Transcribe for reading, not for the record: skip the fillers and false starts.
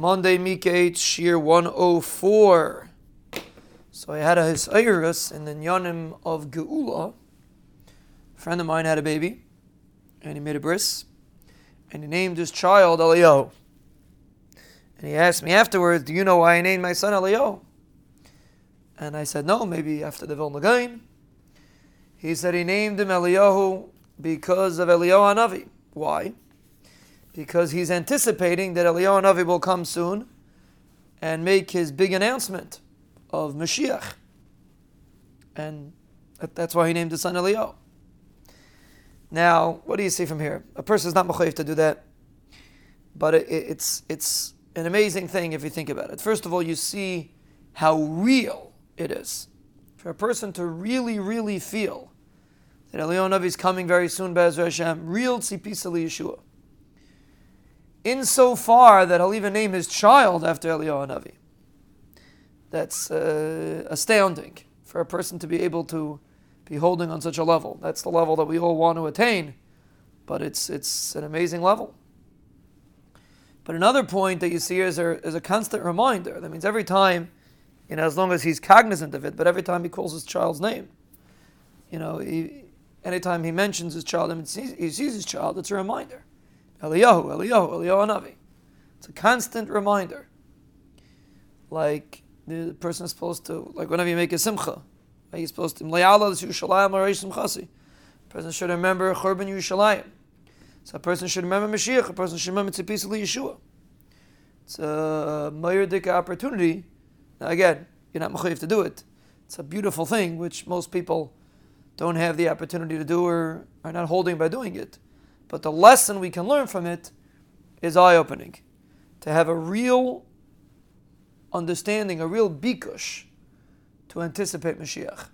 Monday, Mikaet Shir 104. So I had a Hisayrus in the Nyanim of Geula. A friend of mine had a baby, and he made a bris, and he named his child Eliyahu. And he asked me afterwards, do you know why I named my son Eliyahu? And I said, no, maybe after the Vilna Gaon. He said he named him Eliyahu because of Eliyahu Hanavi. Why? Because he's anticipating that Eliyahu Hanavi will come soon and make his big announcement of Mashiach. And that's why he named his son Eliyahu. Now, what do you see from here? A person is not mechayef to do that, but it's an amazing thing if you think about it. First of all, you see how real it is. For a person to really, really feel that Eliyahu Hanavi is coming very soon, Be'ezras Hashem, real tzipisa Yeshua. Insofar that he'll even name his child after Eliyahu Hanavi. That's astounding for a person to be able to be holding on such a level. That's the level that we all want to attain, but it's an amazing level. But another point that you see here is a constant reminder. That means every time, as long as he's cognizant of it, but every time he calls his child's name, anytime he mentions his child, and he sees his child, it's a reminder. Eliyahu, Eliyahu, Eliyahu Hanavi. It's a constant reminder. Like the person is supposed to, like whenever you make a simcha, right? He's supposed to, the person should remember Churban Yerushalayim. So a person should remember Mashiach, a person should remember Tzipis Yeshua. It's a Mayurdika opportunity. Now again, you're not mechayiv to do it. It's a beautiful thing which most people don't have the opportunity to do or are not holding by doing it. But the lesson we can learn from it is eye-opening. To have a real understanding, a real bikush to anticipate Mashiach.